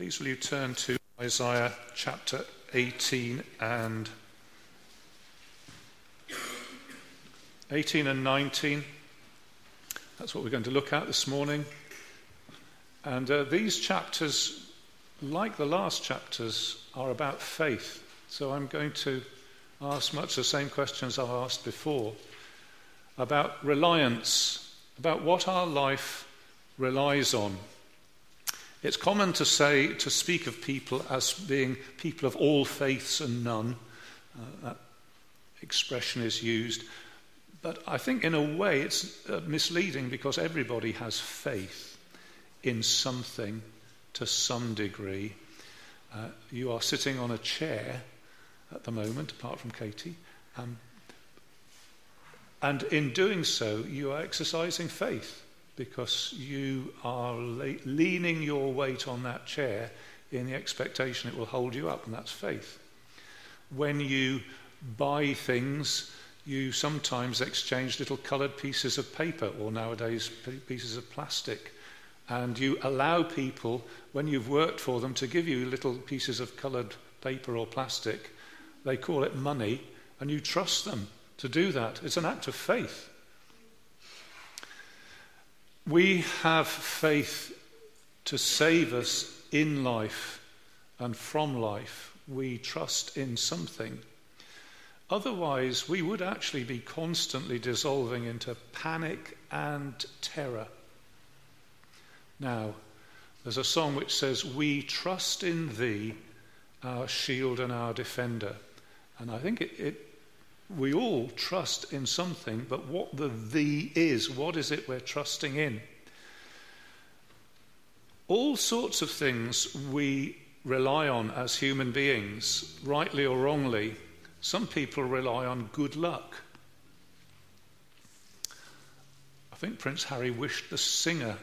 Please will you turn to Isaiah chapter 18 and 19. That's what we're going to look at this morning. And these chapters, like the last chapters, are about faith. So I'm going to ask much the same questions I've asked before about reliance, about what our life relies on. It's common to say, to speak of people as being people of all faiths and none. That expression is used. But I think in a way it's misleading, because everybody has faith in something to some degree. You are sitting on a chair at the moment, apart from Katie. And in doing so, you are exercising faith, because you are leaning your weight on that chair in the expectation it will hold you up, and that's faith. When you buy things, you sometimes exchange little coloured pieces of paper, or nowadays pieces of plastic, and you allow people, when you've worked for them, to give you little pieces of coloured paper or plastic. They call it money, and you trust them to do that. It's an act of faith. We have faith to save us in life and from life. We trust in something. Otherwise, we would actually be constantly dissolving into panic and terror. Now, there's a song which says, "We trust in thee, our shield and our defender." And I think we all trust in something, but what the "thee" is, what is it we're trusting in? All sorts of things we rely on as human beings, rightly or wrongly. Some people rely on good luck. I think Prince Harry wished the singer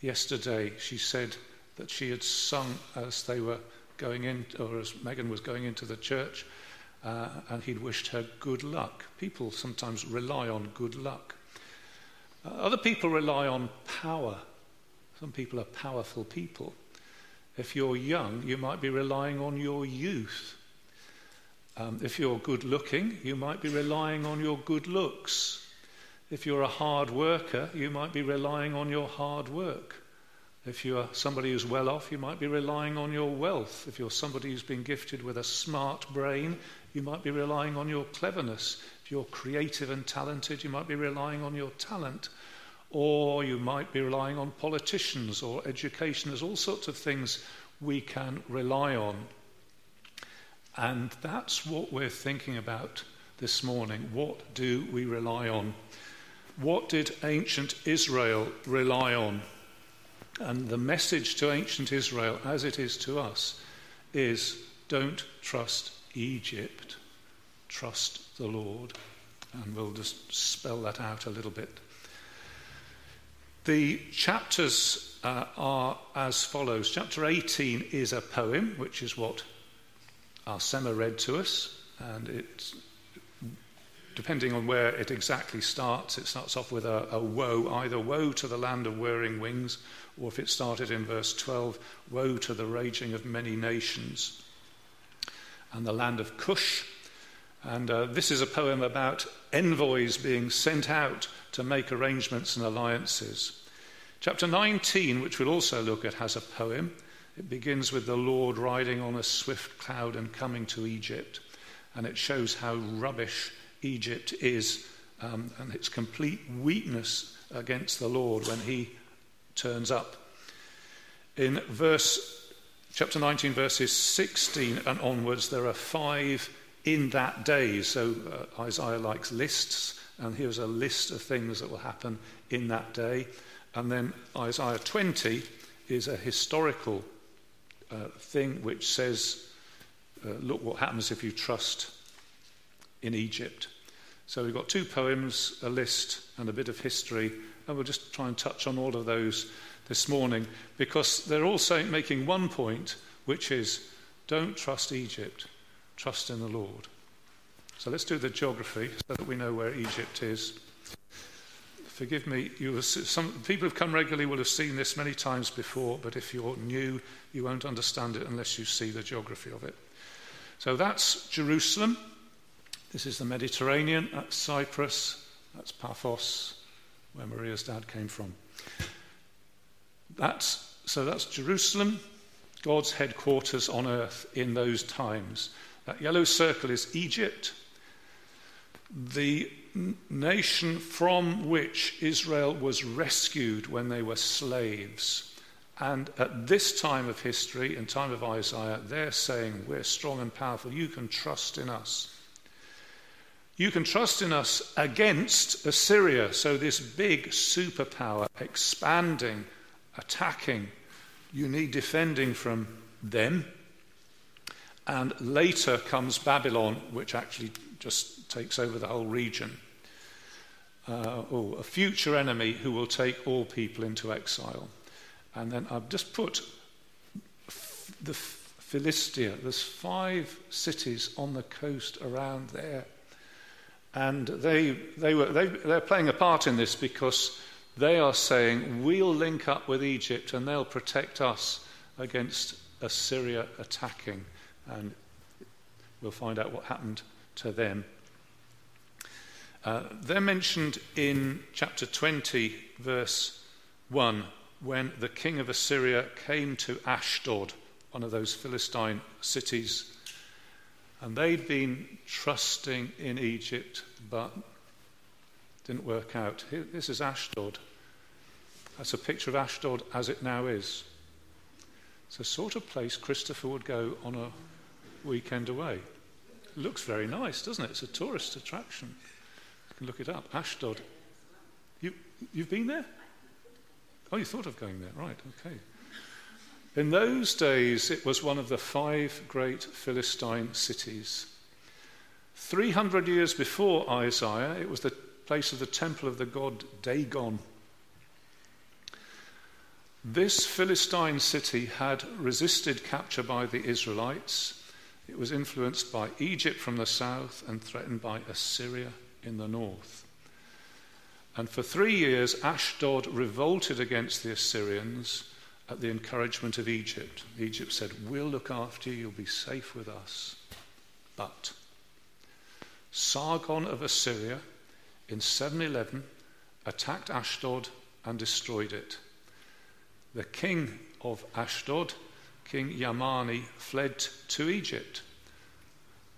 yesterday. She said that she had sung as they were going in, or as Meghan was going into the church, and he'd wished her good luck. People sometimes rely on good luck. Other people rely on power. Some people are powerful people. If you're young, you might be relying on your youth. If you're good looking, you might be relying on your good looks. If you're a hard worker, you might be relying on your hard work. If you're somebody who's well off, you might be relying on your wealth. If you're somebody who's been gifted with a smart brain, you might be relying on your cleverness. If you're creative and talented, you might be relying on your talent. Or you might be relying on politicians or education. There's all sorts of things we can rely on. And that's what we're thinking about this morning. What do we rely on? What did ancient Israel rely on? And the message to ancient Israel, as it is to us, is don't trust Egypt, trust the Lord. And we'll just spell that out a little bit. The chapters are as follows. Chapter 18 is a poem, which is what Arsema read to us, and it's, depending on where it exactly starts, it starts off with a woe, either woe to the land of whirring wings, or if it started in verse 12, woe to the raging of many nations and the land of Cush. And this is a poem about envoys being sent out to make arrangements and alliances. Chapter 19, which we'll also look at, has a poem. It begins with the Lord riding on a swift cloud and coming to Egypt, and it shows how rubbish Egypt is, and its complete weakness against the Lord when he turns up. In chapter 19, verses 16 and onwards, there are 5 in that day. So Isaiah likes lists, and here's a list of things that will happen in that day. And then Isaiah 20 is a historical thing which says, look what happens if you trust in Egypt. So we've got 2 poems, a list, and a bit of history, and we'll just try and touch on all of those this morning, because they're all making one point, which is don't trust Egypt, trust in the Lord. So let's do the geography so that we know where Egypt is. Forgive me, some people who've come regularly will have seen this many times before, but if you're new, you won't understand it unless you see the geography of it. So that's Jerusalem. This is the Mediterranean. That's Cyprus. That's Paphos, where Maria's dad came from. So that's Jerusalem, God's headquarters on earth in those times. That yellow circle is Egypt. The nation from which Israel was rescued when they were slaves. And at this time of history, in time of Isaiah, they're saying, we're strong and powerful. You can trust in us. You can trust in us against Assyria. So this big superpower expanding, attacking. You need defending from them. And later comes Babylon, which actually just takes over the whole region. A future enemy who will take all people into exile. And then I've just put the Philistia. There's 5 cities on the coast around there. And they're playing a part in this because they are saying, we'll link up with Egypt and they'll protect us against Assyria attacking. And we'll find out what happened to them. They're mentioned in chapter 20, verse 1, when the king of Assyria came to Ashdod, one of those Philistine cities. And they'd been trusting in Egypt, but didn't work out. This is Ashdod. That's a picture of Ashdod as it now is. It's a sort of place Christopher would go on a weekend away. It looks very nice, doesn't it? It's a tourist attraction. You can look it up. Ashdod. You've been there? Oh, you thought of going there. Right, okay. In those days, it was one of the 5 great Philistine cities. 300 years before Isaiah, it was the place of the temple of the god Dagon. This Philistine city had resisted capture by the Israelites. It was influenced by Egypt from the south and threatened by Assyria in the north. And for 3 years, Ashdod revolted against the Assyrians at the encouragement of Egypt. Egypt said, we'll look after you, you'll be safe with us. But Sargon of Assyria in 711 attacked Ashdod and destroyed it. The king of Ashdod, King Yamani, fled to Egypt,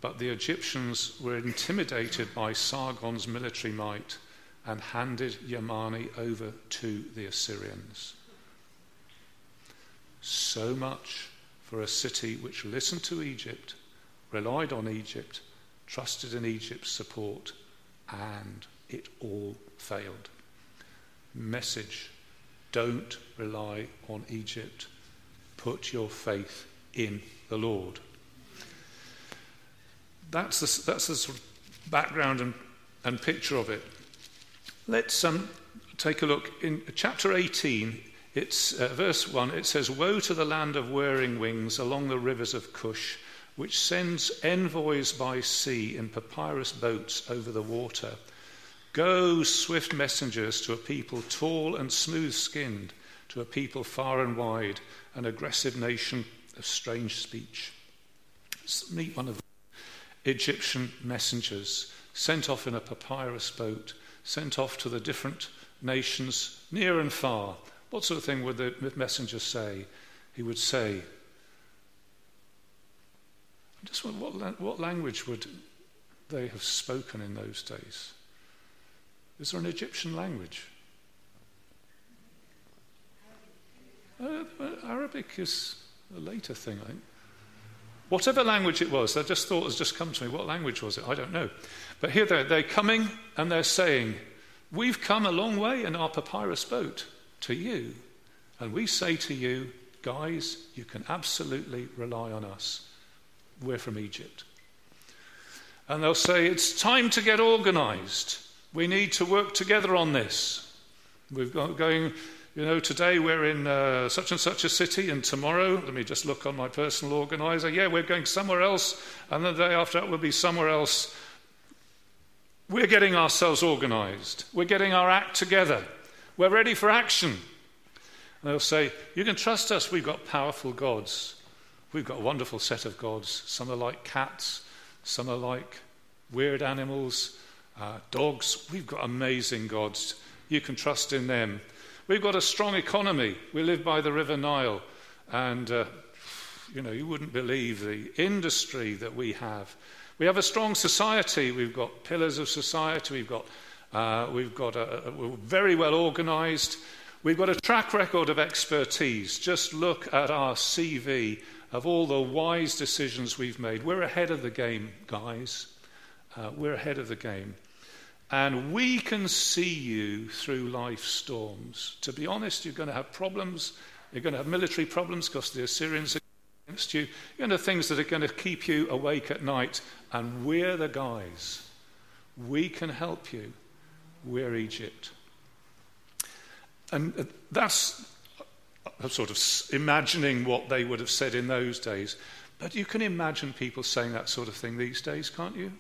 but the Egyptians were intimidated by Sargon's military might and handed Yamani over to the Assyrians. So much for a city which listened to Egypt, relied on Egypt, trusted in Egypt's support, and it all failed. Message: don't rely on Egypt. Put your faith in the Lord. That's the sort of background and picture of it. Let's take a look. In chapter 18, it's verse 1, it says, "Woe to the land of whirring wings along the rivers of Cush, which sends envoys by sea in papyrus boats over the water. Go, swift messengers, to a people tall and smooth-skinned, to a people far and wide, an aggressive nation of strange speech." Let's meet one of the Egyptian messengers, sent off in a papyrus boat, sent off to the different nations, near and far. What sort of thing would the messenger say? He would say, I just wonder what language would they have spoken in those days? Is there an Egyptian language? Arabic is a later thing, I think. Whatever language it was, I just thought has just come to me. What language was it? I don't know. But here they're coming and they're saying, we've come a long way in our papyrus boat to you. And we say to you, guys, you can absolutely rely on us. We're from Egypt. And they'll say, it's time to get organized. We need to work together on this. We've got going, today we're in such and such a city, and tomorrow, let me just look on my personal organizer, we're going somewhere else, and the day after that we'll be somewhere else. We're getting ourselves organized. We're getting our act together. We're ready for action. And they'll say, you can trust us. We've got powerful gods. We've got a wonderful set of gods. Some are like cats. Some are like weird animals, dogs. We've got amazing gods. You can trust in them. We've got a strong economy. We live by the River Nile. And, you wouldn't believe the industry that we have. We have a strong society. We've got pillars of society. We're very well organized. We've got a track record of expertise. Just look at our CV of all the wise decisions we've made. We're ahead of the game, guys. We're ahead of the game. And we can see you through life's storms. To be honest, you're going to have problems. You're going to have military problems because the Assyrians are against you. You're going to have things that are going to keep you awake at night. And we're the guys. We can help you. We're Egypt. And that's sort of imagining what they would have said in those days. But you can imagine people saying that sort of thing these days, can't you?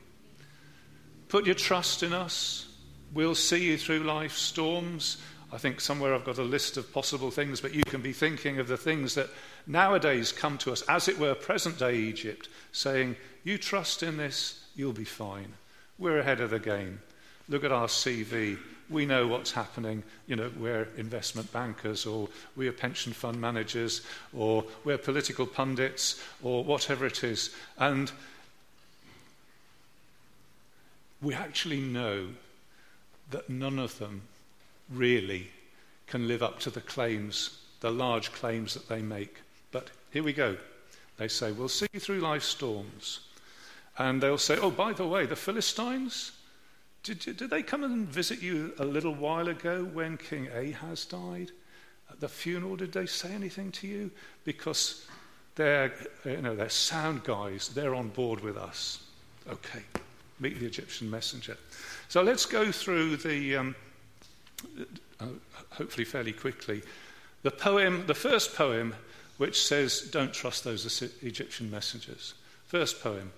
Put your trust in us. We'll see you through life's storms. I think somewhere I've got a list of possible things, but you can be thinking of the things that nowadays come to us, as it were, present-day Egypt, saying, you trust in this, you'll be fine. We're ahead of the game. Look at our CV. We know what's happening. We're investment bankers, or we're pension fund managers, or we're political pundits, or whatever it is. And we actually know that none of them really can live up to the claims, the large claims that they make. But here we go. They say, we'll see you through life's storms. And they'll say, oh, by the way, the Philistines, did they come and visit you a little while ago when King Ahaz died? At the funeral, did they say anything to you? Because they're sound guys. They're on board with us. Okay, meet the Egyptian messenger. So let's go through the... hopefully fairly quickly, the first poem, which says don't trust those Egyptian messengers. First poem,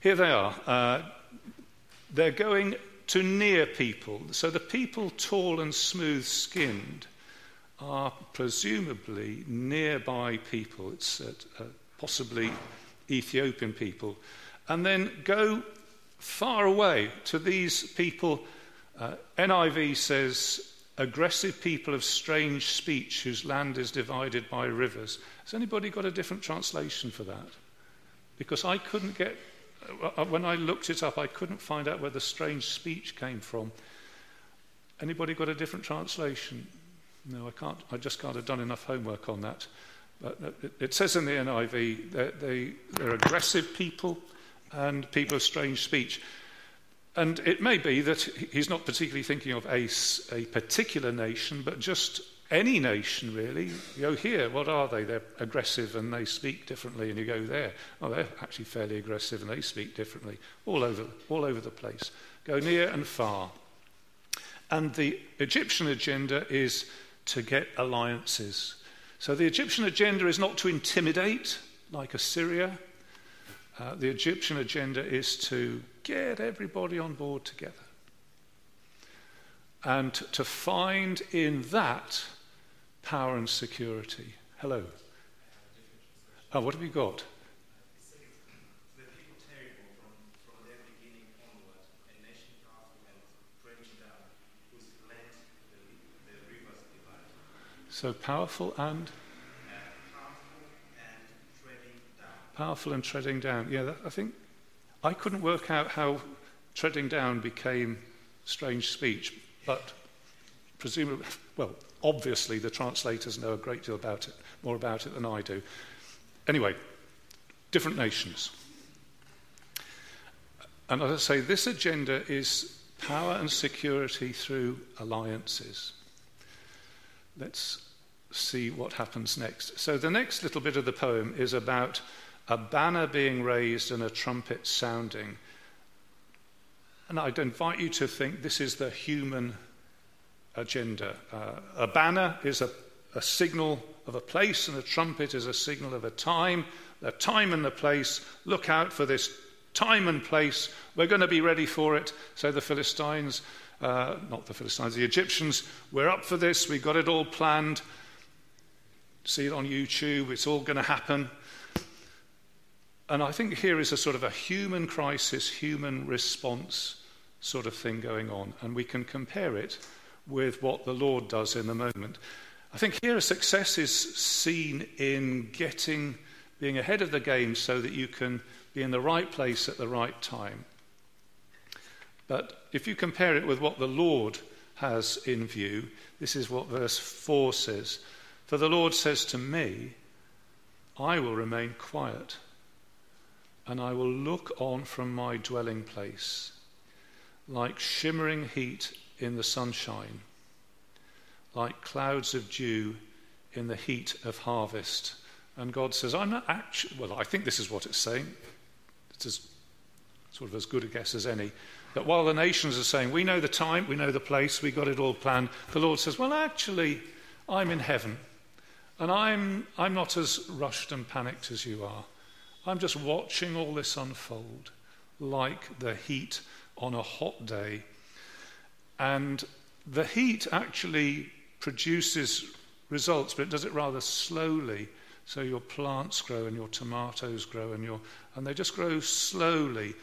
here they are. They're going to near people, so the people tall and smooth skinned are presumably nearby people. It's possibly Ethiopian people. And then go far away to these people. NIV says, aggressive people of strange speech whose land is divided by rivers. Has anybody got a different translation for that? Because I couldn't get, when I looked it up, I couldn't find out where the strange speech came from. Anybody got a different translation? No, I can't. I just can't have done enough homework on that. But it says in the NIV that they're aggressive people and people of strange speech. And it may be that he's not particularly thinking of a particular nation, but just any nation, really. You go here, what are they? They're aggressive and they speak differently. And you go there, oh, they're actually fairly aggressive and they speak differently. All over the place. Go near and far. And the Egyptian agenda is to get alliances. So the Egyptian agenda is not to intimidate like Assyria. The Egyptian agenda is to get everybody on board together and to find in that power and security. Hello. Oh, what have we got? The people terrible from their beginning onward, a nation powerful and branching down, whose land the rivers divide. So powerful and? Powerful and treading down. Yeah, I think I couldn't work out how treading down became strange speech, but presumably, well, obviously the translators know a great deal about it, more about it than I do. Anyway, different nations. And as I say, this agenda is power and security through alliances. Let's see what happens next. So the next little bit of the poem is about a banner being raised and a trumpet sounding. And I'd invite you to think this is the human agenda. A banner is a signal of a place, and a trumpet is a signal of a time. The time and the place. Look out for this time and place. We're going to be ready for it. So the Philistines, the Egyptians, we're up for this. We've got it all planned. See it on YouTube. It's all going to happen. And I think here is a sort of a human crisis, human response sort of thing going on. And we can compare it with what the Lord does in the moment. I think here a success is seen in being ahead of the game so that you can be in the right place at the right time. But if you compare it with what the Lord has in view, this is what verse 4 says. For the Lord says to me, I will remain quiet, and I will look on from my dwelling place, like shimmering heat in the sunshine, like clouds of dew in the heat of harvest. And God says, I'm not actually, well, I think this is what it's saying. It's sort of as good a guess as any. That while the nations are saying, we know the time, we know the place, we got it all planned, the Lord says, well, actually, I'm in heaven, and I'm not as rushed and panicked as you are. I'm just watching all this unfold like the heat on a hot day. And the heat actually produces results, but it does it rather slowly. So your plants grow and your tomatoes grow and they just grow slowly.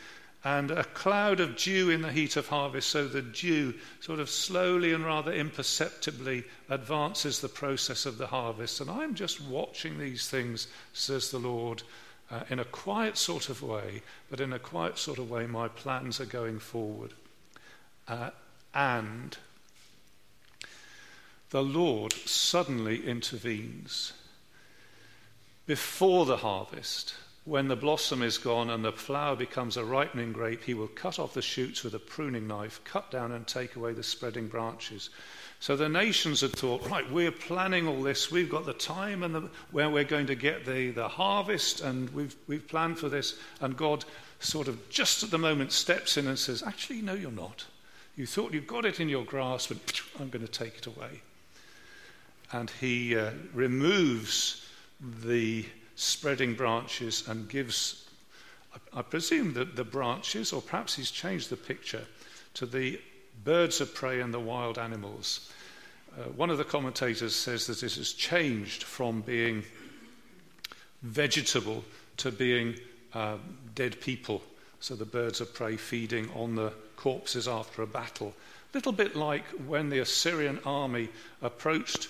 And a cloud of dew in the heat of harvest, so the dew sort of slowly and rather imperceptibly advances the process of the harvest. And I'm just watching these things, says the Lord. In a quiet sort of way, but in a quiet sort of way, my plans are going forward. And the Lord suddenly intervenes before the harvest. When the blossom is gone and the flower becomes a ripening grape, he will cut off the shoots with a pruning knife, cut down and take away the spreading branches. So the nations had thought, right, we're planning all this. We've got the time and where we're going to get the harvest, and we've planned for this. And God sort of just at the moment steps in and says, actually, no, you're not. You thought you've got it in your grasp, and I'm going to take it away. And he removes the spreading branches and gives, I presume, the branches, or perhaps he's changed the picture, to the birds of prey and the wild animals. One of the commentators says that this has changed from being vegetable to being dead people. So the birds of prey feeding on the corpses after a battle. A little bit like when the Assyrian army approached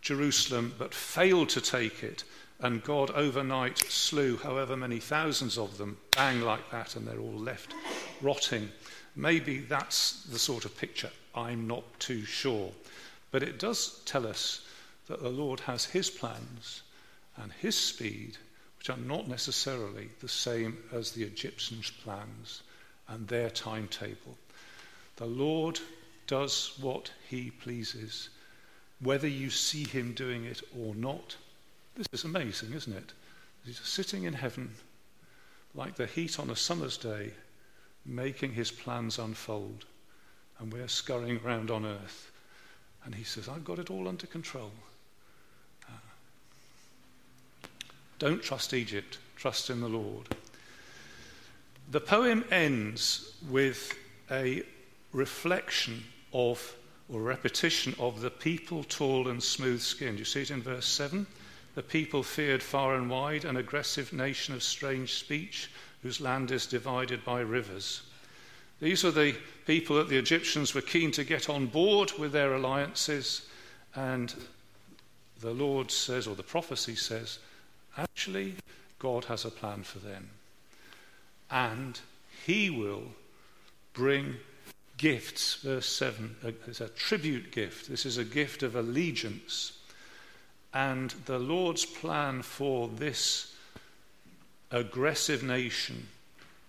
Jerusalem but failed to take it, and God overnight slew however many thousands of them, bang like that, and they're all left rotting. Maybe that's the sort of picture. I'm not too sure. But it does tell us that the Lord has his plans and his speed, which are not necessarily the same as the Egyptians' plans and their timetable. The Lord does what he pleases, whether you see him doing it or not. This is amazing, isn't it? He's sitting in heaven like the heat on a summer's day, making his plans unfold, and we're scurrying around on earth, and he says, I've got it all under control. Don't trust Egypt, trust in the Lord. The poem ends with a reflection of, or repetition of, the people tall and smooth-skinned. You see it in verse 7. The people feared far and wide, an aggressive nation of strange speech, whose land is divided by rivers. These were the people that the Egyptians were keen to get on board with their alliances, and the Lord says, or the prophecy says, actually, God has a plan for them. And he will bring gifts. Verse 7 is a tribute gift. This is a gift of allegiance. And the Lord's plan for this aggressive nation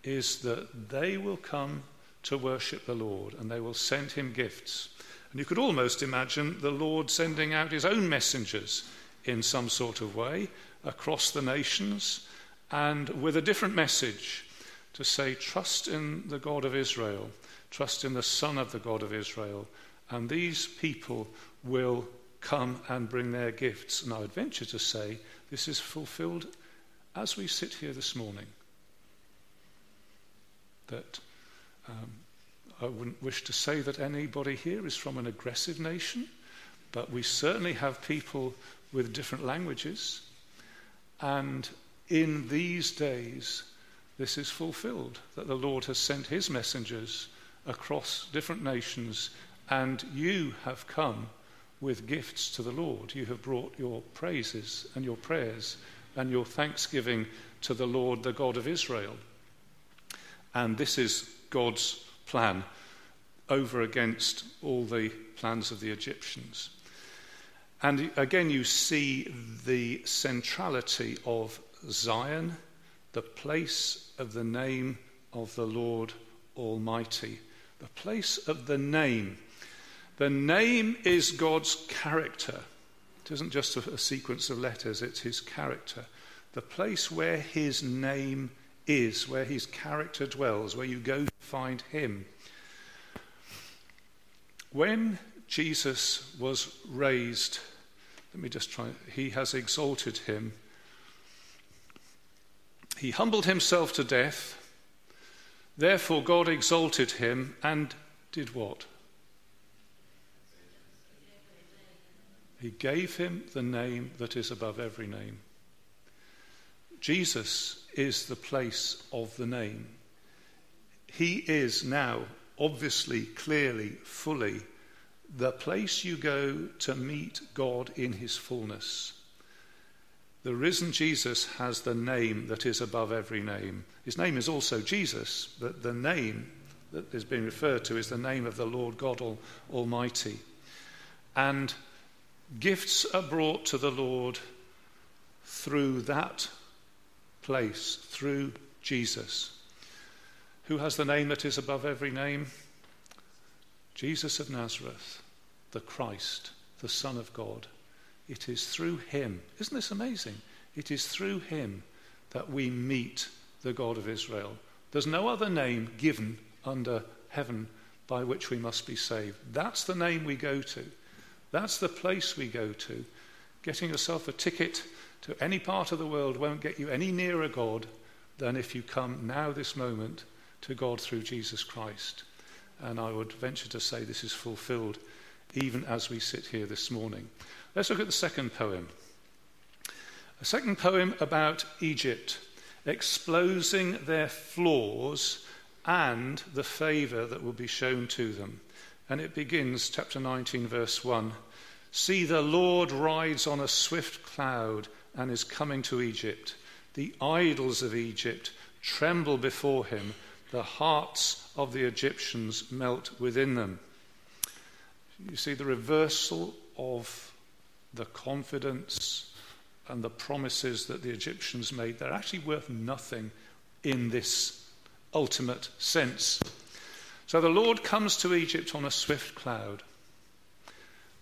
is that they will come to worship the Lord, and they will send him gifts. And you could almost imagine the Lord sending out his own messengers in some sort of way across the nations, and with a different message to say, trust in the God of Israel, trust in the Son of the God of Israel, and these people will come and bring their gifts. And I would venture to say this is fulfilled as we sit here this morning. that I wouldn't wish to say that anybody here is from an aggressive nation, but we certainly have people with different languages. And in these days, this is fulfilled, that the Lord has sent his messengers across different nations, and you have come with gifts to the Lord. You have brought your praises and your prayers and your thanksgiving to the Lord, the God of Israel. And this is God's plan over against all the plans of the Egyptians. And again, you see the centrality of Zion, the place of the name of the Lord Almighty. The place of the name. The name is God's character. It isn't just a sequence of letters, it's his character. The place where his name is, where his character dwells, where you go to find him. When Jesus was raised, he has exalted him. He humbled himself to death. Therefore God exalted him and did what? He gave him the name that is above every name. Jesus is the place of the name. He is now, obviously, clearly, fully, the place you go to meet God in his fullness. The risen Jesus has the name that is above every name. His name is also Jesus, but the name that is being referred to is the name of the Lord God Almighty. And gifts are brought to the Lord through that place, through Jesus. Who has the name that is above every name? Jesus of Nazareth, the Christ, the Son of God. It is through him. Isn't this amazing? It is through him that we meet the God of Israel. There's no other name given under heaven by which we must be saved. That's the name we go to. That's the place we go to. Getting yourself a ticket to any part of the world won't get you any nearer God than if you come now, this moment, to God through Jesus Christ. And I would venture to say this is fulfilled even as we sit here this morning. Let's look at the second poem. A second poem about Egypt, exposing their flaws and the favour that will be shown to them. And it begins, chapter 19, verse 1. See, the Lord rides on a swift cloud and is coming to Egypt. The idols of Egypt tremble before him. The hearts of the Egyptians melt within them. You see the reversal of the confidence and the promises that the Egyptians made. They're actually worth nothing in this ultimate sense. So the Lord comes to Egypt on a swift cloud.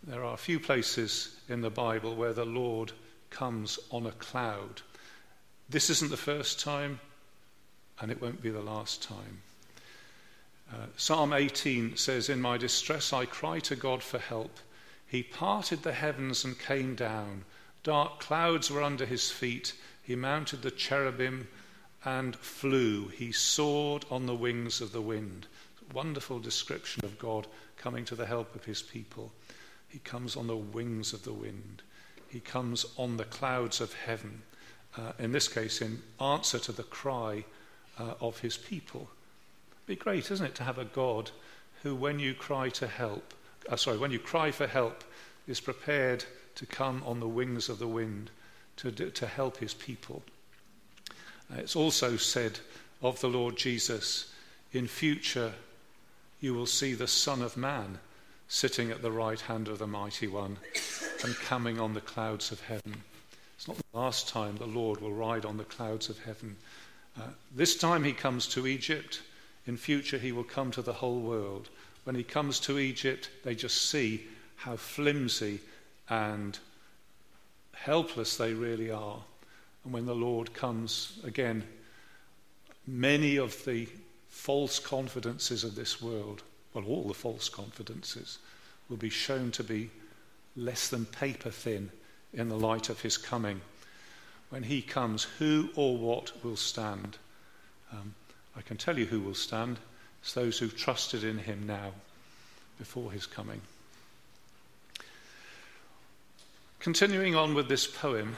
There are a few places in the Bible where the Lord comes on a cloud. This isn't the first time, and it won't be the last time. Psalm 18 says, In my distress I cry to God for help. He parted the heavens and came down. Dark clouds were under his feet. He mounted the cherubim and flew. He soared on the wings of the wind. Wonderful description of God coming to the help of his people. He comes on the wings of the wind. He comes on the clouds of heaven. In this case, in answer to the cry of his people. It'd be great, isn't it, to have a God who, when you cry to help, when you cry for help, is prepared to come on the wings of the wind to help his people. It's also said of the Lord Jesus, in future, you will see the Son of Man sitting at the right hand of the Mighty One and coming on the clouds of heaven. It's not the last time the Lord will ride on the clouds of heaven. This time he comes to Egypt. In future he will come to the whole world. When he comes to Egypt, they just see how flimsy and helpless they really are. And when the Lord comes again, many of the false confidences of this world, well, all the false confidences, will be shown to be less than paper thin in the light of his coming. When he comes, who or what will stand? I can tell you who will stand. It's those who've trusted in him now, before his coming. Continuing on with this poem,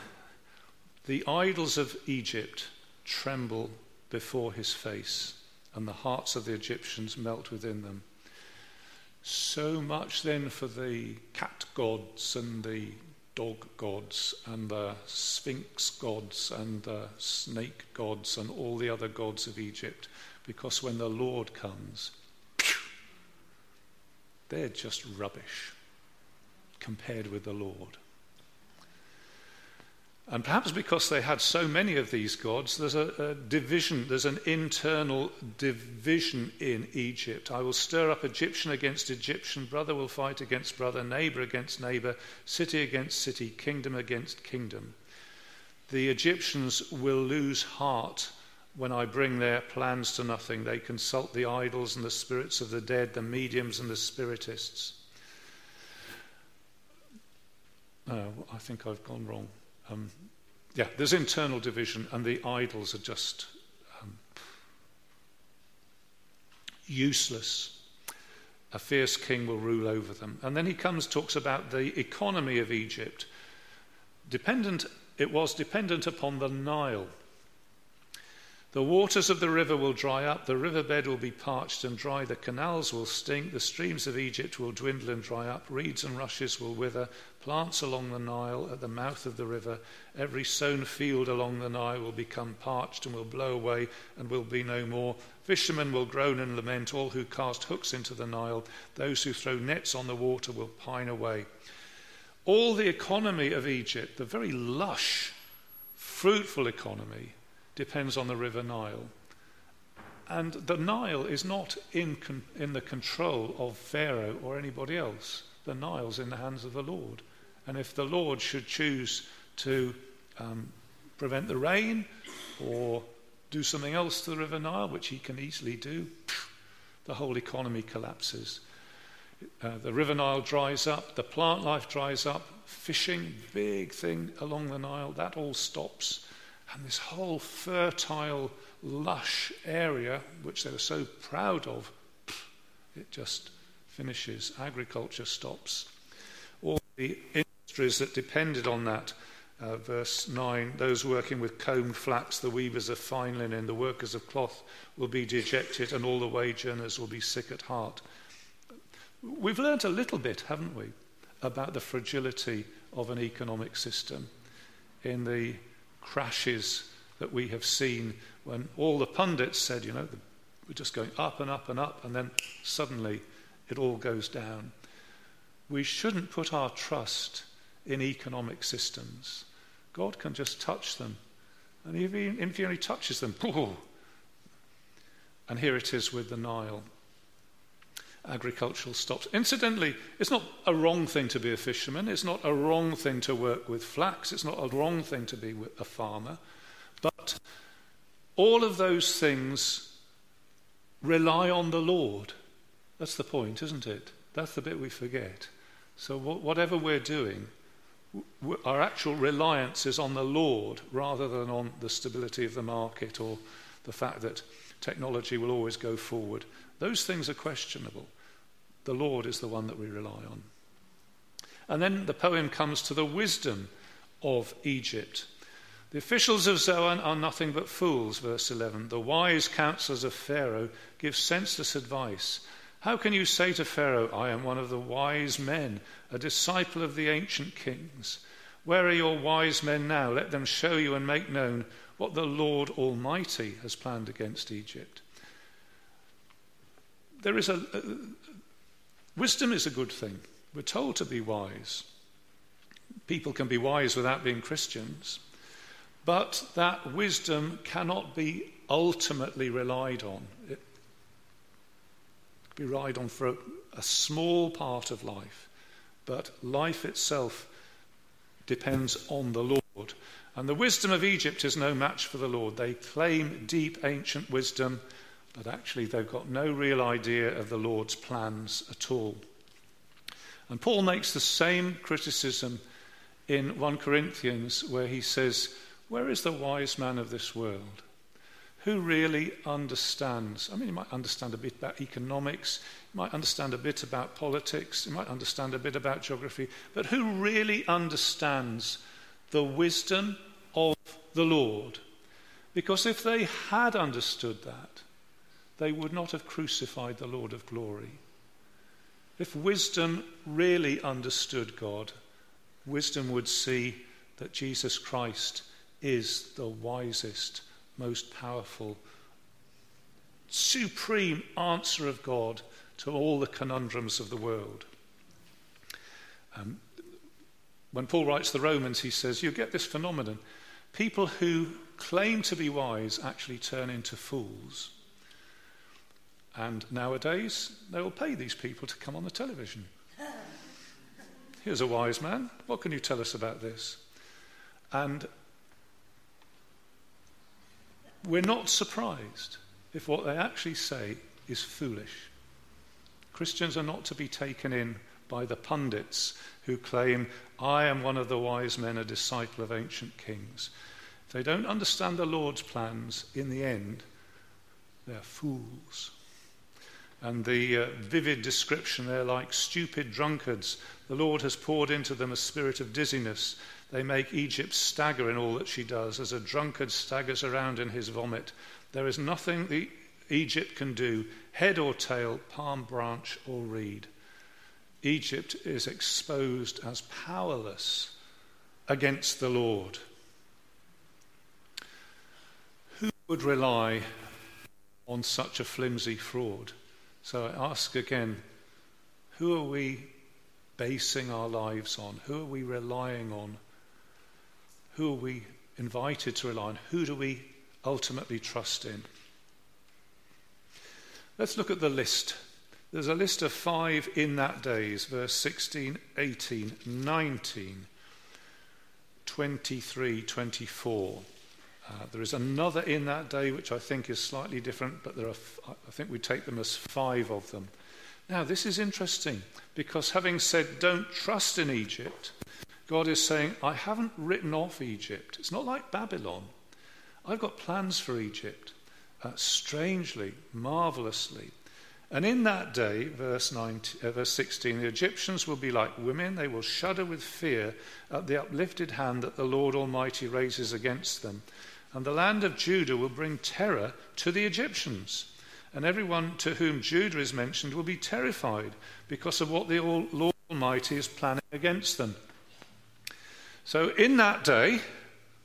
the idols of Egypt tremble before his face, and the hearts of the Egyptians melt within them. So much then for the cat gods and the dog gods and the sphinx gods and the snake gods and all the other gods of Egypt, because when the Lord comes, they're just rubbish compared with the Lord. And perhaps because they had so many of these gods, there's a division, there's an internal division in Egypt. I will stir up Egyptian against Egyptian, brother will fight against brother, neighbour against neighbour, city against city, kingdom against kingdom. The Egyptians will lose heart when I bring their plans to nothing. They consult the idols and the spirits of the dead, the mediums and the spiritists. I think I've gone wrong. There's internal division, and the idols are just useless. A fierce king will rule over them. And then he talks about the economy of Egypt. It was dependent upon the Nile. The waters of the river will dry up, the riverbed will be parched and dry, the canals will stink, the streams of Egypt will dwindle and dry up, reeds and rushes will wither, plants along the Nile at the mouth of the river, every sown field along the Nile will become parched and will blow away and will be no more. Fishermen will groan and lament, all who cast hooks into the Nile, those who throw nets on the water will pine away. All the economy of Egypt, the very lush, fruitful economy, depends on the river Nile. And the Nile is not in the control of Pharaoh or anybody else. The Nile's in the hands of the Lord. And if the Lord should choose to prevent the rain or do something else to the river Nile, which he can easily do, the whole economy collapses. The river Nile dries up, the plant life dries up, fishing, big thing along the Nile, that all stops. And this whole fertile, lush area, which they were so proud of, it just finishes. Agriculture stops. All the industries that depended on that, verse 9, those working with combed flax, the weavers of fine linen, the workers of cloth will be dejected, and all the wage earners will be sick at heart. We've learnt a little bit, haven't we, about the fragility of an economic system in the crashes that we have seen when all the pundits said, we're just going up and up and up, and then suddenly it all goes down. We shouldn't put our trust in economic systems. God can just touch them. And if he only touches them, and here it is with the Nile. Agricultural stops. Incidentally, it's not a wrong thing to be a fisherman. It's not a wrong thing to work with flax. It's not a wrong thing to be a farmer. But all of those things rely on the Lord. That's the point, isn't it? That's the bit we forget. So whatever we're doing, our actual reliance is on the Lord rather than on the stability of the market or the fact that technology will always go forward. Those things are questionable. The Lord is the one that we rely on. And then the poem comes to the wisdom of Egypt. The officials of Zoan are nothing but fools, verse 11. The wise counselors of Pharaoh give senseless advice. How can you say to Pharaoh, I am one of the wise men, a disciple of the ancient kings? Where are your wise men now? Let them show you and make known what the Lord Almighty has planned against Egypt. There is wisdom is a good thing. We're told to be wise. People can be wise without being Christians, but that wisdom cannot be ultimately relied on. It can be relied on for a small part of life, but life itself depends on the Lord. And the wisdom of Egypt is no match for the Lord. They claim deep ancient wisdom, but actually they've got no real idea of the Lord's plans at all. And Paul makes the same criticism in 1 Corinthians, where he says, where is the wise man of this world? who really understands? I mean, you might understand a bit about economics, you might understand a bit about politics, you might understand a bit about geography, but who really understands the wisdom of the Lord? Because if they had understood that, they would not have crucified the Lord of glory. If wisdom really understood God, wisdom would see that Jesus Christ is the wisest, most powerful, supreme answer of God to all the conundrums of the world. When Paul writes the Romans, he says, you get this phenomenon. People who claim to be wise actually turn into fools. And nowadays, they will pay these people to come on the television. Here's a wise man. What can you tell us about this? And we're not surprised if what they actually say is foolish. Christians are not to be taken in by the pundits who claim, I am one of the wise men, a disciple of ancient kings. If they don't understand the Lord's plans, in the end, they're fools. And the vivid description, they're like stupid drunkards. The Lord has poured into them a spirit of dizziness. They make Egypt stagger in all that she does, as a drunkard staggers around in his vomit. There is nothing the Egypt can do, head or tail, palm branch or reed. Egypt is exposed as powerless against the Lord. Who would rely on such a flimsy fraud? So I ask again, who are we basing our lives on? Who are we relying on? Who are we invited to rely on? Who do we ultimately trust in? Let's look at the list. There's a list of five in that days, verse 16, 18, 19, 23, 24. There is another in that day which I think is slightly different, but there are I think we take them as five of them. Now, this is interesting, because having said don't trust in Egypt, God is saying, I haven't written off Egypt. It's not like Babylon. I've got plans for Egypt, strangely, marvelously. And in that day, verse 16, the Egyptians will be like women. They will shudder with fear at the uplifted hand that the Lord Almighty raises against them. And the land of Judah will bring terror to the Egyptians. And everyone to whom Judah is mentioned will be terrified because of what the Lord Almighty is planning against them. So in that day,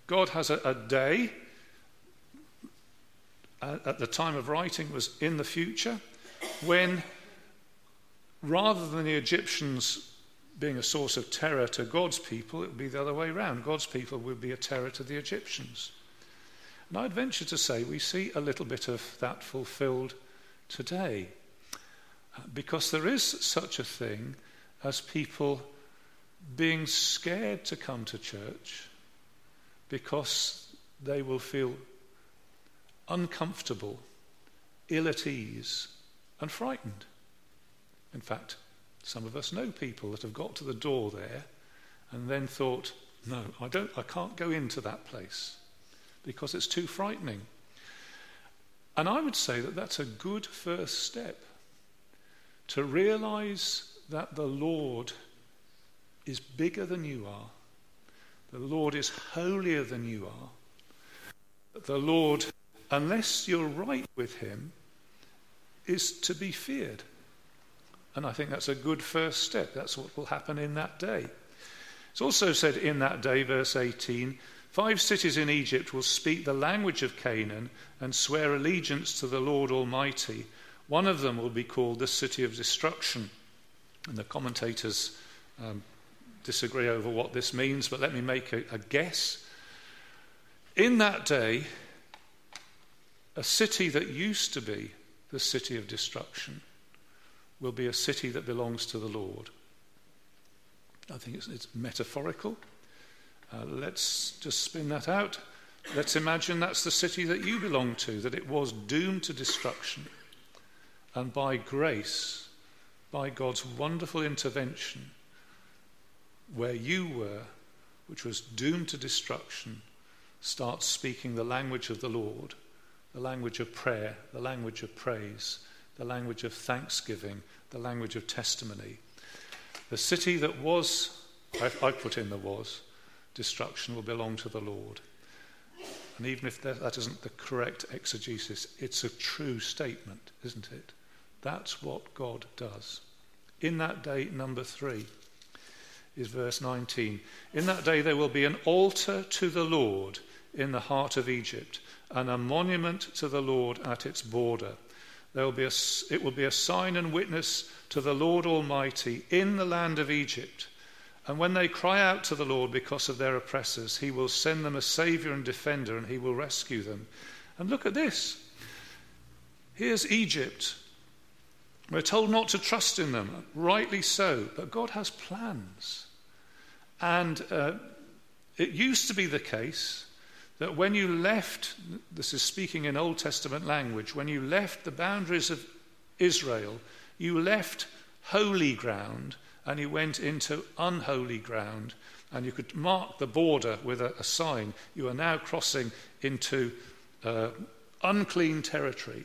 God has a day, at the time of writing was in the future, when rather than the Egyptians being a source of terror to God's people, it would be the other way around. God's people would be a terror to the Egyptians. And I'd venture to say we see a little bit of that fulfilled today, because there is such a thing as people being scared to come to church because they will feel uncomfortable, ill at ease, and frightened. In fact, some of us know people that have got to the door there and then thought, no, I can't go into that place because it's too frightening. And I would say that that's a good first step, to realize that the Lord is bigger than you are, the Lord is holier than you are, the Lord, unless you're right with him, is to be feared. And I think that's a good first step. That's what will happen in that day. It's also said in that day, verse 18, 5 cities in Egypt will speak the language of Canaan and swear allegiance to the Lord Almighty. One of them will be called the City of Destruction. And the commentators disagree over what this means, but let me make a guess. In that day, a city that used to be the city of destruction will be a city that belongs to the Lord. I think it's metaphorical. Let's just spin that out. Let's imagine that's the city that you belong to, that it was doomed to destruction. And by grace, by God's wonderful intervention, where you were, which was doomed to destruction, starts speaking the language of the Lord the language of prayer, the language of praise, the language of thanksgiving, the language of testimony. The city that was, I put in the was, destruction will belong to the Lord. And even if that isn't the correct exegesis, it's a true statement, isn't it? That's what God does. In that day, number 3 is verse 19. In that day there will be an altar to the Lord in the heart of Egypt, and a monument to the Lord at its border. It will be a sign and witness to the Lord Almighty in the land of Egypt. And when they cry out to the Lord because of their oppressors, he will send them a saviour and defender, and he will rescue them. And look at this. Here's Egypt. We're told not to trust in them, rightly so, but God has plans. And it used to be the case that when you left, this is speaking in Old Testament language, when you left the boundaries of Israel, you left holy ground and you went into unholy ground, and you could mark the border with a sign. You are now crossing into unclean territory.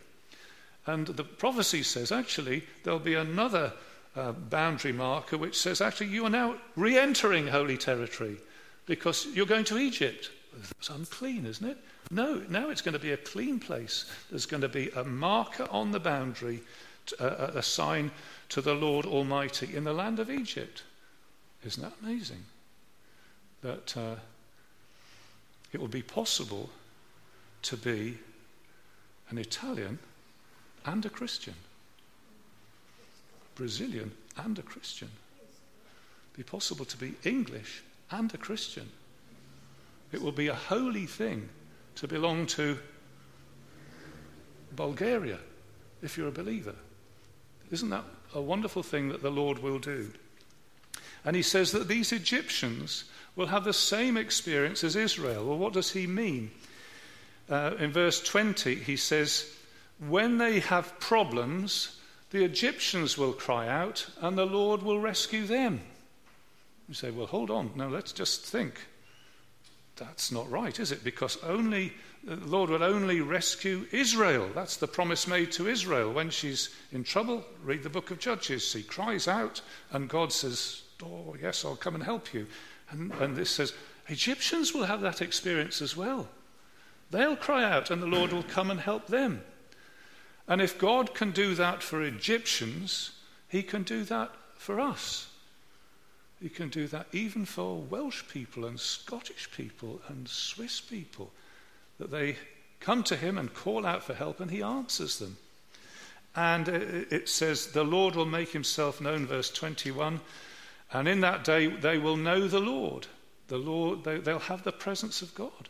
And the prophecy says, actually, there'll be another boundary marker which says, actually, you are now re-entering holy territory because you're going to Egypt. It's unclean, isn't it? No, now it's going to be a clean place. There's going to be a marker on the boundary, a sign to the Lord Almighty in the land of Egypt. Isn't that amazing? That it will be possible to be an Italian and a Christian, Brazilian and a Christian. Be possible to be English and a Christian. It will be a holy thing to belong to Bulgaria if you're a believer. Isn't that a wonderful thing that the Lord will do? And he says that these Egyptians will have the same experience as Israel. Well, what does he mean? In verse 20, he says, when they have problems, the Egyptians will cry out and the Lord will rescue them. You say, well, hold on. Now, let's just think. That's not right, is it? Because the Lord will only rescue Israel. That's the promise made to Israel. When she's in trouble, read the book of Judges. She cries out and God says, oh, yes, I'll come and help you. And this says, Egyptians will have that experience as well. They'll cry out and the Lord will come and help them. And if God can do that for Egyptians, he can do that for us. He can do that even for Welsh people and Scottish people and Swiss people, that they come to him and call out for help and he answers them. And it says, the Lord will make himself known, verse 21, and in that day they will know the Lord. They'll have the presence of God.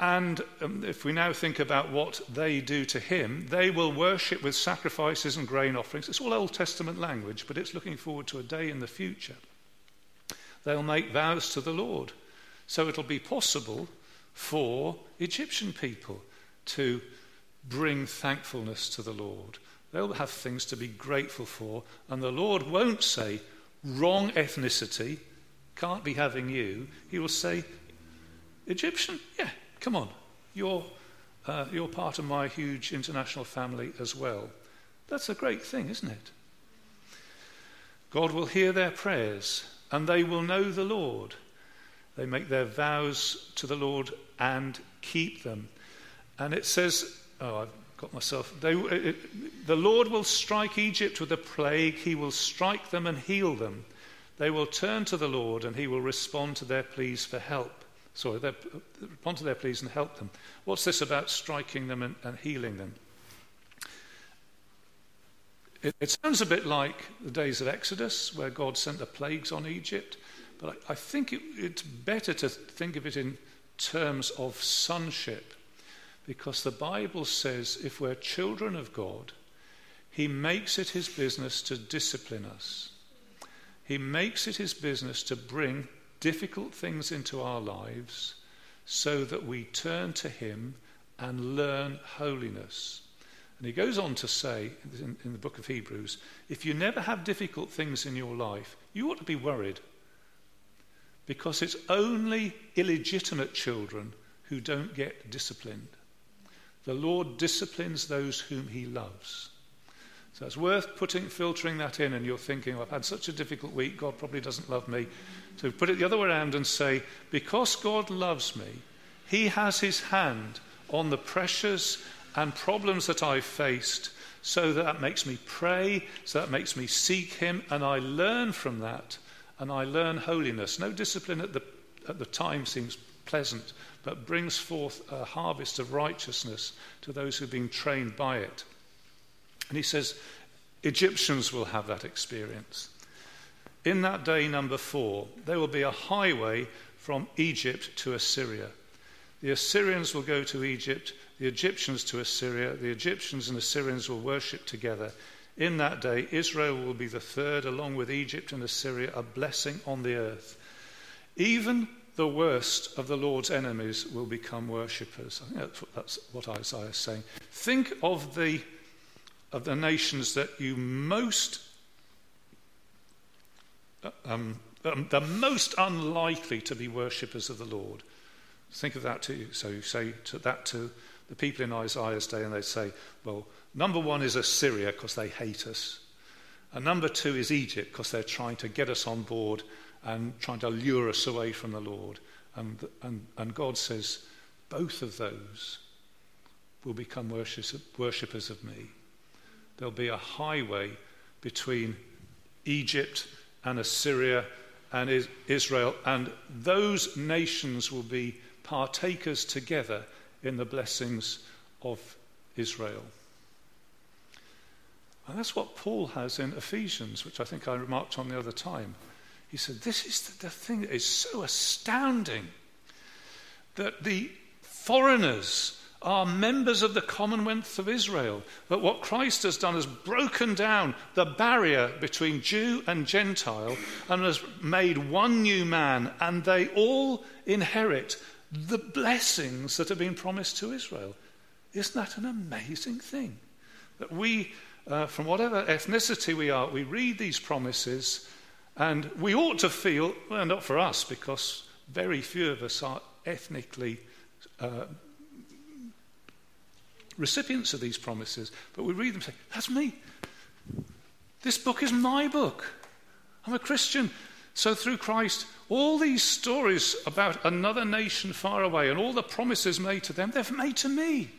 And if we now think about what they do to him, they will worship with sacrifices and grain offerings. It's all Old Testament language, but it's looking forward to a day in the future. They'll make vows to the Lord. So it'll be possible for Egyptian people to bring thankfulness to the Lord. They'll have things to be grateful for, and the Lord won't say, wrong ethnicity, can't be having you. He will say, Egyptian, yeah. Come on, you're part of my huge international family as well. That's a great thing, isn't it? God will hear their prayers and they will know the Lord. They make their vows to the Lord and keep them. And it says, the Lord will strike Egypt with a plague. He will strike them and heal them. They will turn to the Lord and he will respond to their pleas for help. Sorry, they respond to their pleas and help them. What's this about striking them and healing them? It sounds a bit like the days of Exodus, where God sent the plagues on Egypt, but I think it's better to think of it in terms of sonship, because the Bible says if we're children of God, he makes it his business to discipline us. He makes it his business to bring difficult things into our lives so that we turn to him and learn holiness. And he goes on to say in the book of Hebrews, if you never have difficult things in your life, you ought to be worried, because it's only illegitimate children who don't get disciplined. The Lord disciplines those whom he loves. So it's worth filtering that in, and you're thinking, oh, I've had such a difficult week, God probably doesn't love me. So put it the other way around and say, because God loves me, he has his hand on the pressures and problems that I've faced, so that makes me pray, so that makes me seek him, and I learn from that, and I learn holiness. No discipline at the time seems pleasant, but brings forth a harvest of righteousness to those who've been trained by it. And he says, Egyptians will have that experience. In that day, number 4, there will be a highway from Egypt to Assyria. The Assyrians will go to Egypt, the Egyptians to Assyria, the Egyptians and Assyrians will worship together. In that day, Israel will be the third, along with Egypt and Assyria, a blessing on the earth. Even the worst of the Lord's enemies will become worshippers. I think that's what Isaiah is saying. Think of the nations that you the most unlikely to be worshippers of the Lord. Think of that too. So you say to the people in Isaiah's day, and they say, well, number 1 is Assyria because they hate us. And number 2 is Egypt because they're trying to get us on board and trying to lure us away from the Lord. And God says, both of those will become worshippers of me. There'll be a highway between Egypt and Assyria and Israel, and those nations will be partakers together in the blessings of Israel. And that's what Paul has in Ephesians, which I think I remarked on the other time. He said, this is the thing that is so astounding, that the foreigners are members of the commonwealth of Israel. But what Christ has done is broken down the barrier between Jew and Gentile and has made one new man, and they all inherit the blessings that have been promised to Israel. Isn't that an amazing thing? That we, from whatever ethnicity we are, we read these promises and we ought to feel, well, not for us, because very few of us are ethnically recipients of these promises, but we read them and say, that's me. This book is my book. I'm a Christian. So through Christ, all these stories about another nation far away and all the promises made to them, they're made to me.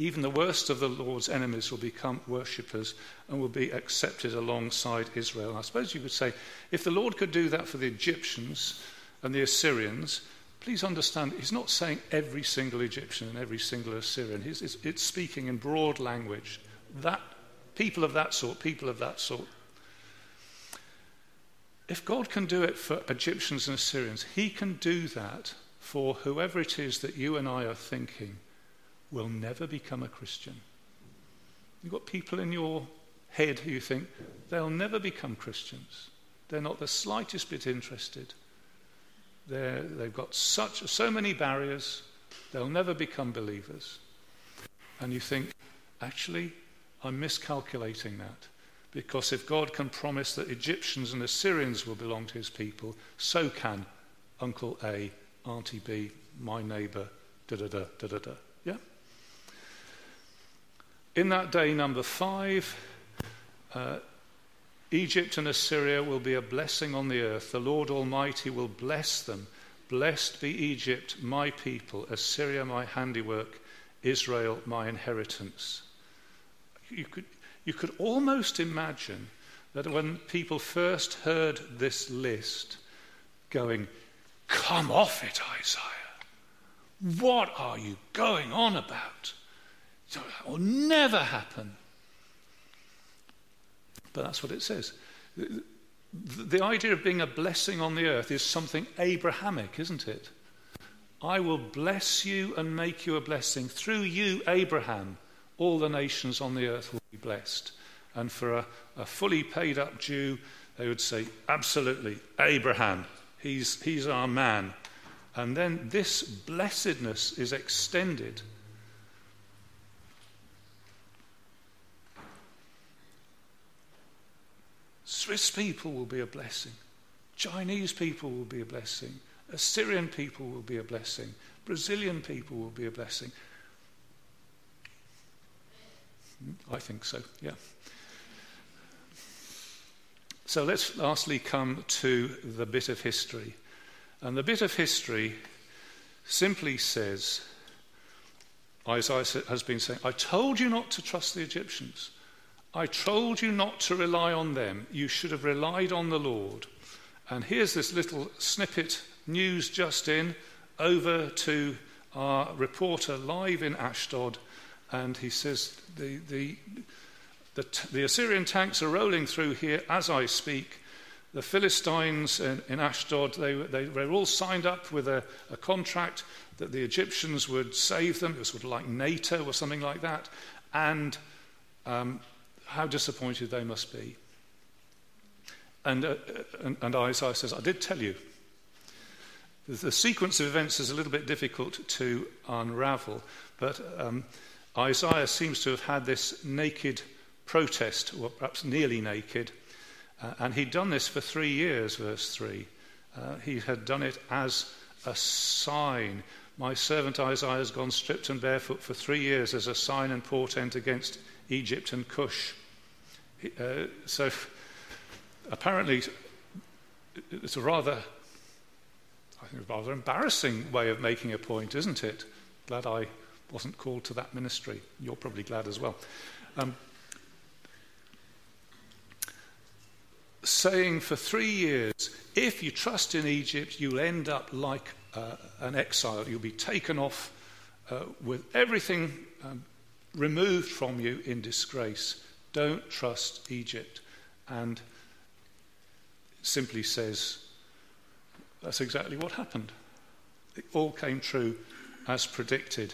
Even the worst of the Lord's enemies will become worshippers and will be accepted alongside Israel. And I suppose you could say, if the Lord could do that for the Egyptians and the Assyrians, please understand, he's not saying every single Egyptian and every single Assyrian. It's speaking in broad language. People of that sort. If God can do it for Egyptians and Assyrians, he can do that for whoever it is that you and I are thinking will never become a Christian. You've got people in your head who you think, they'll never become Christians. They're not the slightest bit interested. They've got so many barriers, they'll never become believers. And you think, actually, I'm miscalculating that. Because if God can promise that Egyptians and Assyrians will belong to his people, so can Uncle A, Auntie B, my neighbour, da-da-da, da-da-da. Yeah? In that day, number 5, Egypt and Assyria will be a blessing on the earth. The Lord Almighty will bless them. Blessed be Egypt, my people, Assyria, my handiwork, Israel, my inheritance. You could almost imagine that when people first heard this list, going, come off it, Isaiah. What are you going on about? That will never happen. But that's what it says. The idea of being a blessing on the earth is something Abrahamic, isn't it? I will bless you and make you a blessing. Through you, Abraham, all the nations on the earth will be blessed. And for a fully paid up Jew, they would say, absolutely, Abraham, he's our man. And then this blessedness is extended. Swiss people will be a blessing. Chinese people will be a blessing. Assyrian people will be a blessing. Brazilian people will be a blessing. I think so, yeah. So let's lastly come to the bit of history. And the bit of history simply says, Isaiah has been saying, I told you not to trust the Egyptians. I told you not to rely on them. You should have relied on the Lord. And here's this little snippet, news just in, over to our reporter live in Ashdod. And he says, the Assyrian tanks are rolling through here as I speak. The Philistines in Ashdod, they were all signed up with a contract that the Egyptians would save them. It was sort of like NATO or something like that. And how disappointed they must be. And Isaiah says, I did tell you. The sequence of events is a little bit difficult to unravel, but Isaiah seems to have had this naked protest, or perhaps nearly naked, and he'd done this for 3 years, verse 3. He had done it as a sign. My servant Isaiah has gone stripped and barefoot for 3 years as a sign and portent against Egypt and Cush. So apparently it's a rather... I think it's a rather embarrassing way of making a point, isn't it? Glad I wasn't called to that ministry. You're probably glad as well. Saying for 3 years, if you trust in Egypt, you'll end up like an exile. You'll be taken off with everything removed from you in disgrace. Don't trust Egypt. And it simply says... That's exactly what happened. It all came true as predicted.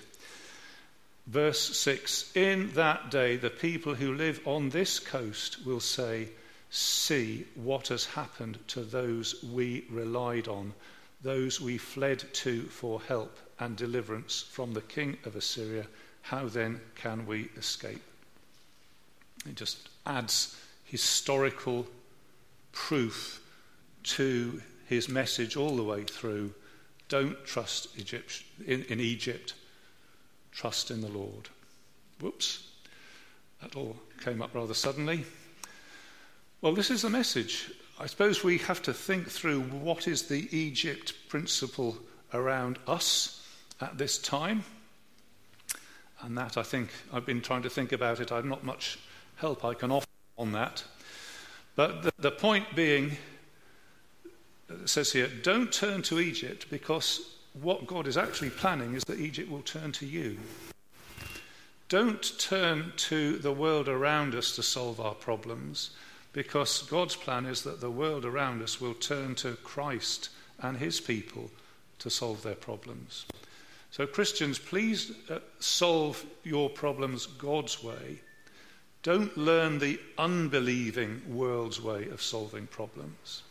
Verse 6, in that day the people who live on this coast will say, see what has happened to those we relied on, those we fled to for help and deliverance from the king of Assyria. How then can we escape? It just adds historical proof to his message all the way through. Don't trust Egypt in Egypt. Trust in the Lord. Whoops. That all came up rather suddenly. Well, this is the message. I suppose we have to think through what is the Egypt principle around us at this time. And that, I think, I've been trying to think about it. I've not much help I can offer on that. But the point being... It says here, don't turn to Egypt, because what God is actually planning is that Egypt will turn to you. Don't turn to the world around us to solve our problems, because God's plan is that the world around us will turn to Christ and his people to solve their problems. So Christians, please solve your problems God's way. Don't learn the unbelieving world's way of solving problems.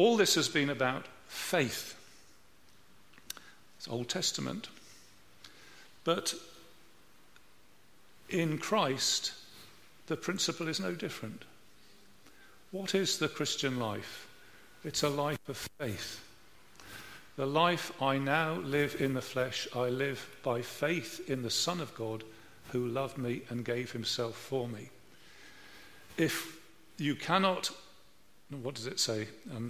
All this has been about faith. It's Old Testament. But in Christ, the principle is no different. What is the Christian life? It's a life of faith. The life I now live in the flesh, I live by faith in the Son of God who loved me and gave himself for me. If you cannot... What does it say? What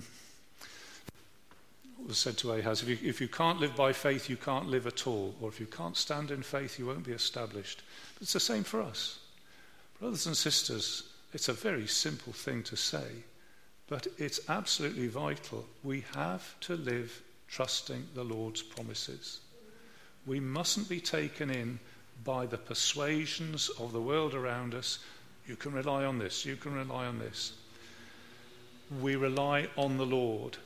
was said to Ahaz? If you can't live by faith, you can't live at all. Or if you can't stand in faith, you won't be established. But it's the same for us. Brothers and sisters, it's a very simple thing to say, but it's absolutely vital. We have to live trusting the Lord's promises. We mustn't be taken in by the persuasions of the world around us. You can rely on this, you can rely on this. We rely on the Lord.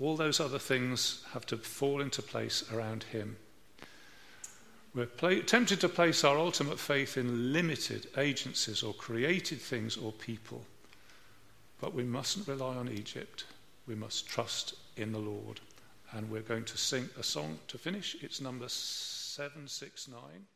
All those other things have to fall into place around him. We're tempted to place our ultimate faith in limited agencies or created things or people. But we mustn't rely on Egypt. We must trust in the Lord. And we're going to sing a song to finish. It's number 769.